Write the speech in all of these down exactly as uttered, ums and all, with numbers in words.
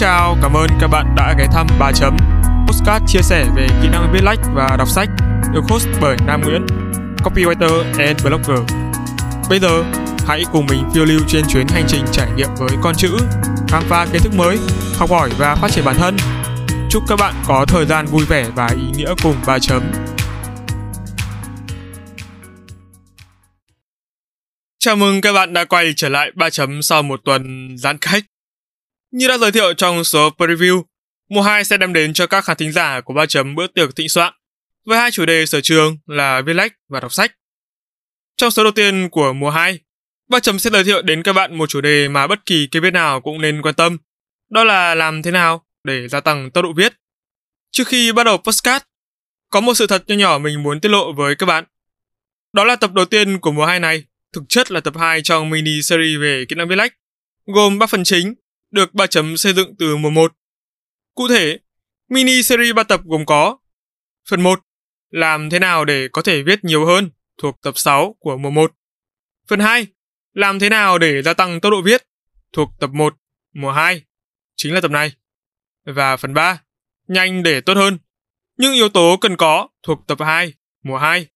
chào, cảm ơn các bạn đã ghé thăm Ba chấm, podcast chia sẻ về kỹ năng viết lách và đọc sách, được host bởi Nam Nguyễn, copywriter and blogger. Bây giờ, hãy cùng mình phiêu lưu trên chuyến hành trình trải nghiệm với con chữ, khám phá kiến thức mới, học hỏi và phát triển bản thân. Chúc các bạn có thời gian vui vẻ và ý nghĩa cùng Ba chấm. Chào mừng các bạn đã quay trở lại Ba chấm sau một tuần giãn cách. Như đã giới thiệu trong số preview, mùa hai sẽ đem đến cho các khán thính giả của Ba chấm bữa tiệc thịnh soạn với hai chủ đề sở trường là viết lách và đọc sách. Trong số đầu tiên của mùa hai, Ba chấm sẽ giới thiệu đến các bạn một chủ đề mà bất kỳ kênh viết nào cũng nên quan tâm, đó là làm thế nào để gia tăng tốc độ viết. Trước khi bắt đầu podcast, có một sự thật nho nhỏ mình muốn tiết lộ với các bạn. Đó là tập đầu tiên của mùa hai này thực chất là tập hai trong mini series về kỹ năng viết lách, gồm ba phần chính được Ba chấm xây dựng từ mùa một. Cụ thể, mini series ba tập gồm có phần một, làm thế nào để có thể viết nhiều hơn, thuộc tập sáu của mùa một. Phần hai, làm thế nào để gia tăng tốc độ viết, thuộc tập một, mùa hai, chính là tập này. Và phần ba, nhanh để tốt hơn, những yếu tố cần có, thuộc tập hai, mùa hai.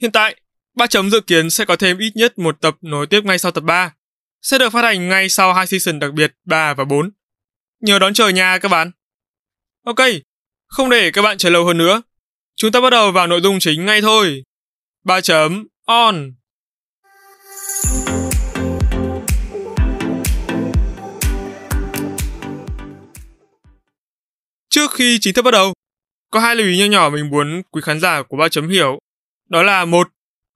Hiện tại, Ba chấm dự kiến sẽ có thêm ít nhất một tập nối tiếp ngay sau tập ba, sẽ được phát hành ngay sau hai season đặc biệt ba và bốn. Nhớ đón chờ nha các bạn. Ok, không để các bạn chờ lâu hơn nữa, chúng ta bắt đầu vào nội dung chính ngay thôi. Ba chấm on. Trước khi chính thức bắt đầu, có hai lưu ý nho nhỏ mình muốn quý khán giả của Ba chấm hiểu, đó là một,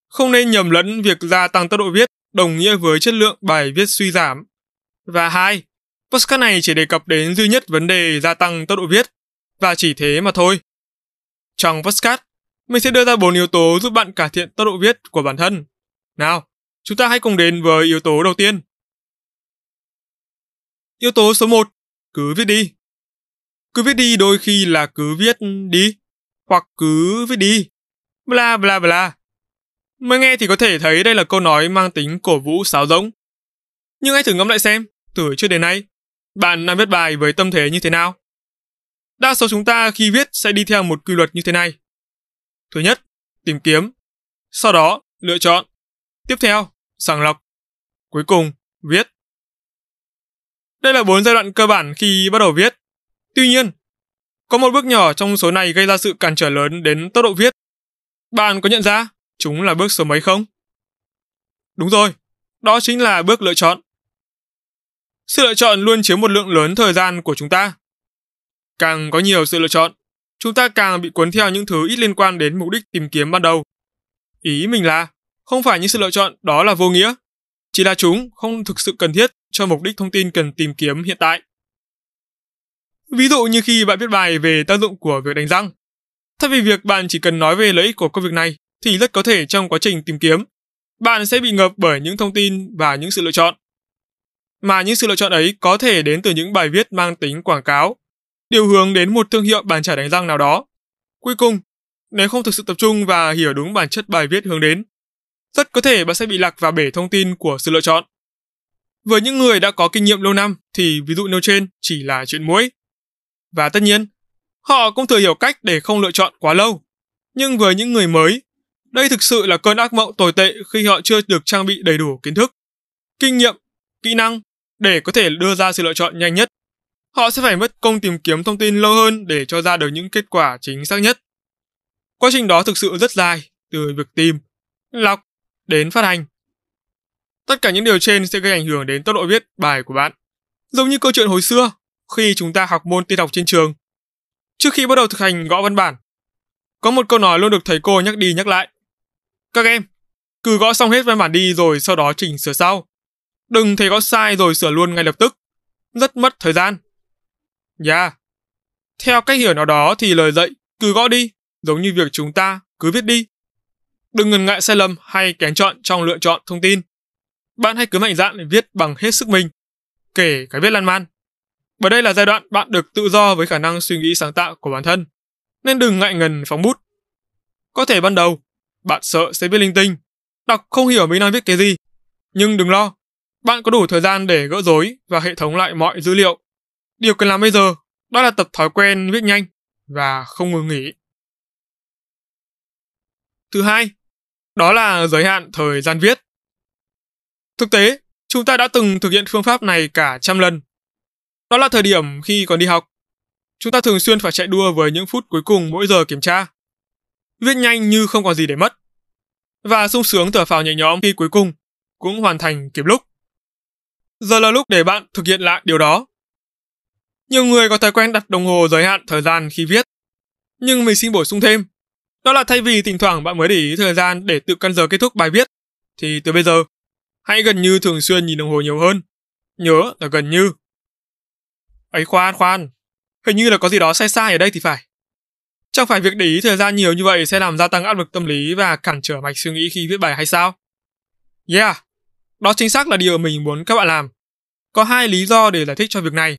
không nên nhầm lẫn việc gia tăng tốc độ viết đồng nghĩa với chất lượng bài viết suy giảm. Và hai, podcast này chỉ đề cập đến duy nhất vấn đề gia tăng tốc độ viết, và chỉ thế mà thôi. Trong podcast, mình sẽ đưa ra bốn yếu tố giúp bạn cải thiện tốc độ viết của bản thân. Nào, chúng ta hãy cùng đến với yếu tố đầu tiên. Yếu tố số một, cứ viết đi. Cứ viết đi đôi khi là cứ viết đi, hoặc cứ viết đi, bla bla bla. Mới nghe thì có thể thấy đây là câu nói mang tính cổ vũ sáo rỗng. Nhưng hãy thử ngẫm lại xem, từ trước đến nay, bạn đang viết bài với tâm thế như thế nào? Đa số chúng ta khi viết sẽ đi theo một quy luật như thế này. Thứ nhất, tìm kiếm. Sau đó, lựa chọn. Tiếp theo, sàng lọc. Cuối cùng, viết. Đây là bốn giai đoạn cơ bản khi bắt đầu viết. Tuy nhiên, có một bước nhỏ trong số này gây ra sự cản trở lớn đến tốc độ viết. Bạn có nhận ra chúng là bước số mấy không? Đúng rồi, đó chính là bước lựa chọn. Sự lựa chọn luôn chiếm một lượng lớn thời gian của chúng ta. Càng có nhiều sự lựa chọn, chúng ta càng bị cuốn theo những thứ ít liên quan đến mục đích tìm kiếm ban đầu. Ý mình là, không phải những sự lựa chọn đó là vô nghĩa, chỉ là chúng không thực sự cần thiết cho mục đích thông tin cần tìm kiếm hiện tại. Ví dụ như khi bạn viết bài về tác dụng của việc đánh răng, thay vì việc bạn chỉ cần nói về lợi ích của công việc này, thì rất có thể trong quá trình tìm kiếm, bạn sẽ bị ngập bởi những thông tin và những sự lựa chọn. Mà những sự lựa chọn ấy có thể đến từ những bài viết mang tính quảng cáo, điều hướng đến một thương hiệu bàn chải đánh răng nào đó. Cuối cùng, nếu không thực sự tập trung và hiểu đúng bản chất bài viết hướng đến, rất có thể bạn sẽ bị lạc vào bể thông tin của sự lựa chọn. Với những người đã có kinh nghiệm lâu năm thì ví dụ nêu trên chỉ là chuyện muỗi. Và tất nhiên, họ cũng thừa hiểu cách để không lựa chọn quá lâu. Nhưng với những người mới, đây thực sự là cơn ác mộng tồi tệ khi họ chưa được trang bị đầy đủ kiến thức, kinh nghiệm, kỹ năng để có thể đưa ra sự lựa chọn nhanh nhất. Họ sẽ phải mất công tìm kiếm thông tin lâu hơn để cho ra được những kết quả chính xác nhất. Quá trình đó thực sự rất dài, từ việc tìm, lọc đến phát hành. Tất cả những điều trên sẽ gây ảnh hưởng đến tốc độ viết bài của bạn. Giống như câu chuyện hồi xưa, khi chúng ta học môn tin học trên trường, trước khi bắt đầu thực hành gõ văn bản, có một câu nói luôn được thầy cô nhắc đi nhắc lại. Các em, cứ gõ xong hết văn bản đi rồi sau đó chỉnh sửa sau. Đừng thấy gõ sai rồi sửa luôn ngay lập tức. Rất mất thời gian. Yeah. Theo cách hiểu nào đó thì lời dạy cứ gõ đi, giống như việc chúng ta cứ viết đi. Đừng ngần ngại sai lầm hay kén chọn trong lựa chọn thông tin. Bạn hãy cứ mạnh dạn để viết bằng hết sức mình, kể cả viết lan man. Bởi đây là giai đoạn bạn được tự do với khả năng suy nghĩ sáng tạo của bản thân, nên đừng ngại ngần phóng bút. Có thể ban đầu, bạn sợ sẽ viết linh tinh, đọc không hiểu mình đang viết cái gì. Nhưng đừng lo, bạn có đủ thời gian để gỡ rối và hệ thống lại mọi dữ liệu. Điều cần làm bây giờ đó là tập thói quen viết nhanh và không ngừng nghỉ. Thứ hai, đó là giới hạn thời gian viết. Thực tế, chúng ta đã từng thực hiện phương pháp này cả trăm lần. Đó là thời điểm khi còn đi học. Chúng ta thường xuyên phải chạy đua với những phút cuối cùng mỗi giờ kiểm tra. Viết nhanh như không còn gì để mất. Và sung sướng thở phào nhẹ nhõm khi cuối cùng cũng hoàn thành kịp lúc. Giờ là lúc để bạn thực hiện lại điều đó. Nhiều người có thói quen đặt đồng hồ giới hạn thời gian khi viết. Nhưng mình xin bổ sung thêm, đó là thay vì thỉnh thoảng bạn mới để ý thời gian để tự căn giờ kết thúc bài viết, thì từ bây giờ, hãy gần như thường xuyên nhìn đồng hồ nhiều hơn. Nhớ là gần như. Ấy khoan khoan, hình như là có gì đó sai sai ở đây thì phải. Chẳng phải việc để ý thời gian nhiều như vậy sẽ làm gia tăng áp lực tâm lý và cản trở mạch suy nghĩ khi viết bài hay sao? Yeah, đó chính xác là điều mình muốn các bạn làm. Có hai lý do để giải thích cho việc này.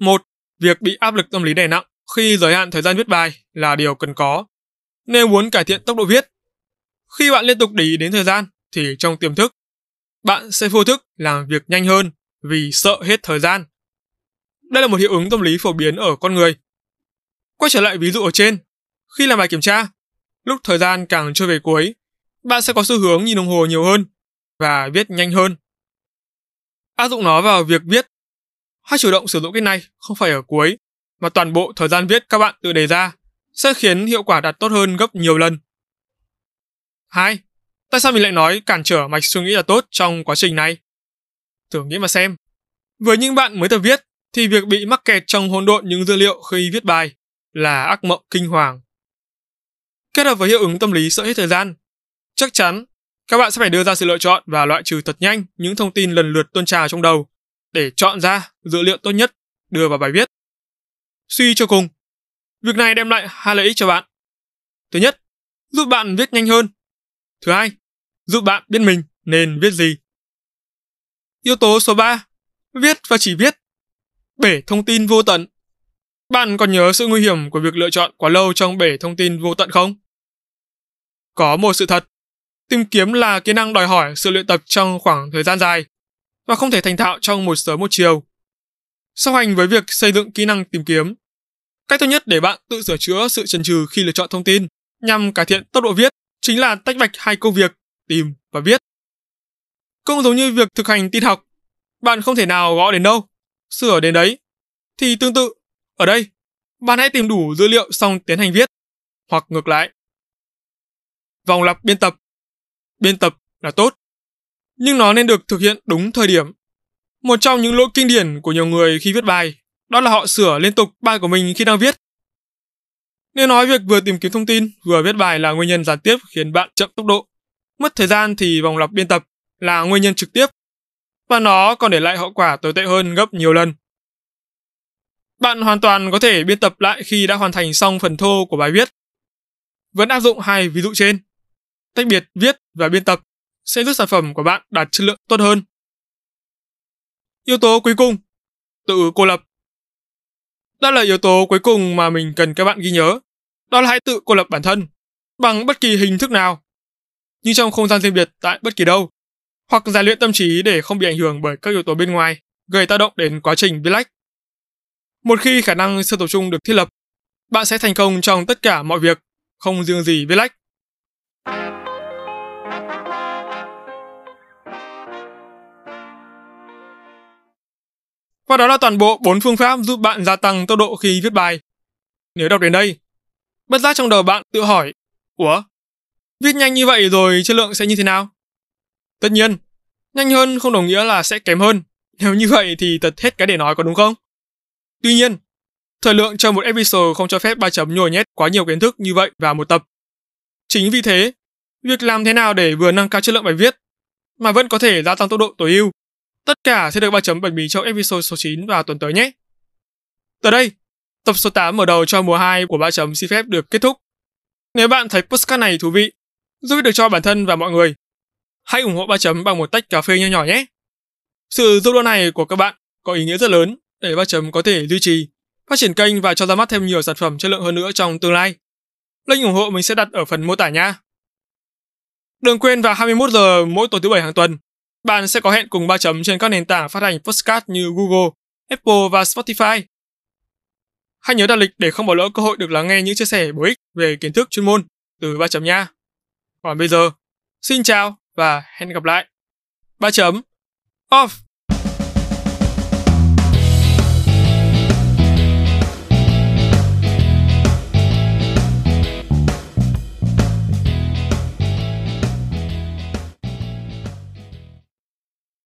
Một, việc bị áp lực tâm lý đè nặng khi giới hạn thời gian viết bài là điều cần có. Nếu muốn cải thiện tốc độ viết, khi bạn liên tục để ý đến thời gian, thì trong tiềm thức, bạn sẽ vô thức làm việc nhanh hơn vì sợ hết thời gian. Đây là một hiệu ứng tâm lý phổ biến ở con người. Quay trở lại ví dụ ở trên, khi làm bài kiểm tra, lúc thời gian càng trôi về cuối, bạn sẽ có xu hướng nhìn đồng hồ nhiều hơn và viết nhanh hơn. Áp dụng nó vào việc viết. Hãy chủ động sử dụng cách này không phải ở cuối, mà toàn bộ thời gian viết các bạn tự đề ra sẽ khiến hiệu quả đạt tốt hơn gấp nhiều lần. Hai. Tại sao mình lại nói cản trở mạch suy nghĩ là tốt trong quá trình này? Thử nghĩ mà xem. Với những bạn mới tập viết, thì việc bị mắc kẹt trong hỗn độn những dữ liệu khi viết bài là ác mộng kinh hoàng. Kết hợp với hiệu ứng tâm lý sợ hết thời gian, chắc chắn các bạn sẽ phải đưa ra sự lựa chọn và loại trừ thật nhanh những thông tin lần lượt tuôn trào trong đầu để chọn ra dữ liệu tốt nhất đưa vào bài viết. Suy cho cùng, việc này đem lại hai lợi ích cho bạn. Thứ nhất, giúp bạn viết nhanh hơn. Thứ hai, giúp bạn biết mình nên viết gì. Yếu tố số ba, viết và chỉ viết. Bể thông tin vô tận. Bạn còn nhớ sự nguy hiểm của việc lựa chọn quá lâu trong bể thông tin vô tận không? Có một sự thật, tìm kiếm là kỹ năng đòi hỏi sự luyện tập trong khoảng thời gian dài và không thể thành thạo trong một sớm một chiều. Song hành với việc xây dựng kỹ năng tìm kiếm, cách tốt nhất để bạn tự sửa chữa sự chần chừ khi lựa chọn thông tin nhằm cải thiện tốc độ viết chính là tách bạch hai công việc tìm và viết. Cũng giống như việc thực hành tin học, bạn không thể nào gõ đến đâu, sửa đến đấy. Thì tương tự, ở đây, bạn hãy tìm đủ dữ liệu xong tiến hành viết, hoặc ngược lại. Vòng lặp biên tập. Biên tập là tốt, nhưng nó nên được thực hiện đúng thời điểm. Một trong những lỗi kinh điển của nhiều người khi viết bài, đó là họ sửa liên tục bài của mình khi đang viết. Nếu nói việc vừa tìm kiếm thông tin, vừa viết bài là nguyên nhân gián tiếp khiến bạn chậm tốc độ, mất thời gian, thì vòng lặp biên tập là nguyên nhân trực tiếp, và nó còn để lại hậu quả tồi tệ hơn gấp nhiều lần. Bạn hoàn toàn có thể biên tập lại khi đã hoàn thành xong phần thô của bài viết. Vẫn áp dụng hai ví dụ trên, tách biệt viết và biên tập sẽ giúp sản phẩm của bạn đạt chất lượng tốt hơn. Yếu tố cuối cùng, tự cô lập. Đó là yếu tố cuối cùng mà mình cần các bạn ghi nhớ. Đó là hãy tự cô lập bản thân, bằng bất kỳ hình thức nào, như trong không gian riêng biệt tại bất kỳ đâu, hoặc rèn luyện tâm trí để không bị ảnh hưởng bởi các yếu tố bên ngoài gây tác động đến quá trình viết lách. Một khi khả năng sự tập trung được thiết lập, bạn sẽ thành công trong tất cả mọi việc, không riêng gì viết lách. Và đó là toàn bộ bốn phương pháp giúp bạn gia tăng tốc độ khi viết bài. Nếu đọc đến đây, bất giác trong đầu bạn tự hỏi, ủa, viết nhanh như vậy rồi chất lượng sẽ như thế nào? Tất nhiên, nhanh hơn không đồng nghĩa là sẽ kém hơn, nếu như vậy thì thật hết cái để nói, có đúng không? Tuy nhiên, thời lượng trong một episode không cho phép Ba Chấm nhồi nhét quá nhiều kiến thức như vậy vào một tập. Chính vì thế, việc làm thế nào để vừa nâng cao chất lượng bài viết, mà vẫn có thể gia tăng tốc độ tối ưu, tất cả sẽ được Ba Chấm bật mí trong episode số chín vào tuần tới nhé. Tới đây, tập số tám mở đầu cho mùa hai của Ba Chấm xin phép được kết thúc. Nếu bạn thấy podcast này thú vị, giúp được cho bản thân và mọi người, hãy ủng hộ Ba Chấm bằng một tách cà phê nho nhỏ nhé. Sự giúp đỡ này của các bạn có ý nghĩa rất lớn để Ba Chấm có thể duy trì, phát triển kênh và cho ra mắt thêm nhiều sản phẩm chất lượng hơn nữa trong tương lai. Link ủng hộ mình sẽ đặt ở phần mô tả nha. Đừng quên vào hai mươi mốt giờ mỗi tối thứ bảy hàng tuần, bạn sẽ có hẹn cùng Ba Chấm trên các nền tảng phát hành podcast như Google, Apple và Spotify. Hãy nhớ đặt lịch để không bỏ lỡ cơ hội được lắng nghe những chia sẻ bổ ích về kiến thức chuyên môn từ Ba Chấm nha. Còn bây giờ, xin chào và hẹn gặp lại. Ba Chấm Off.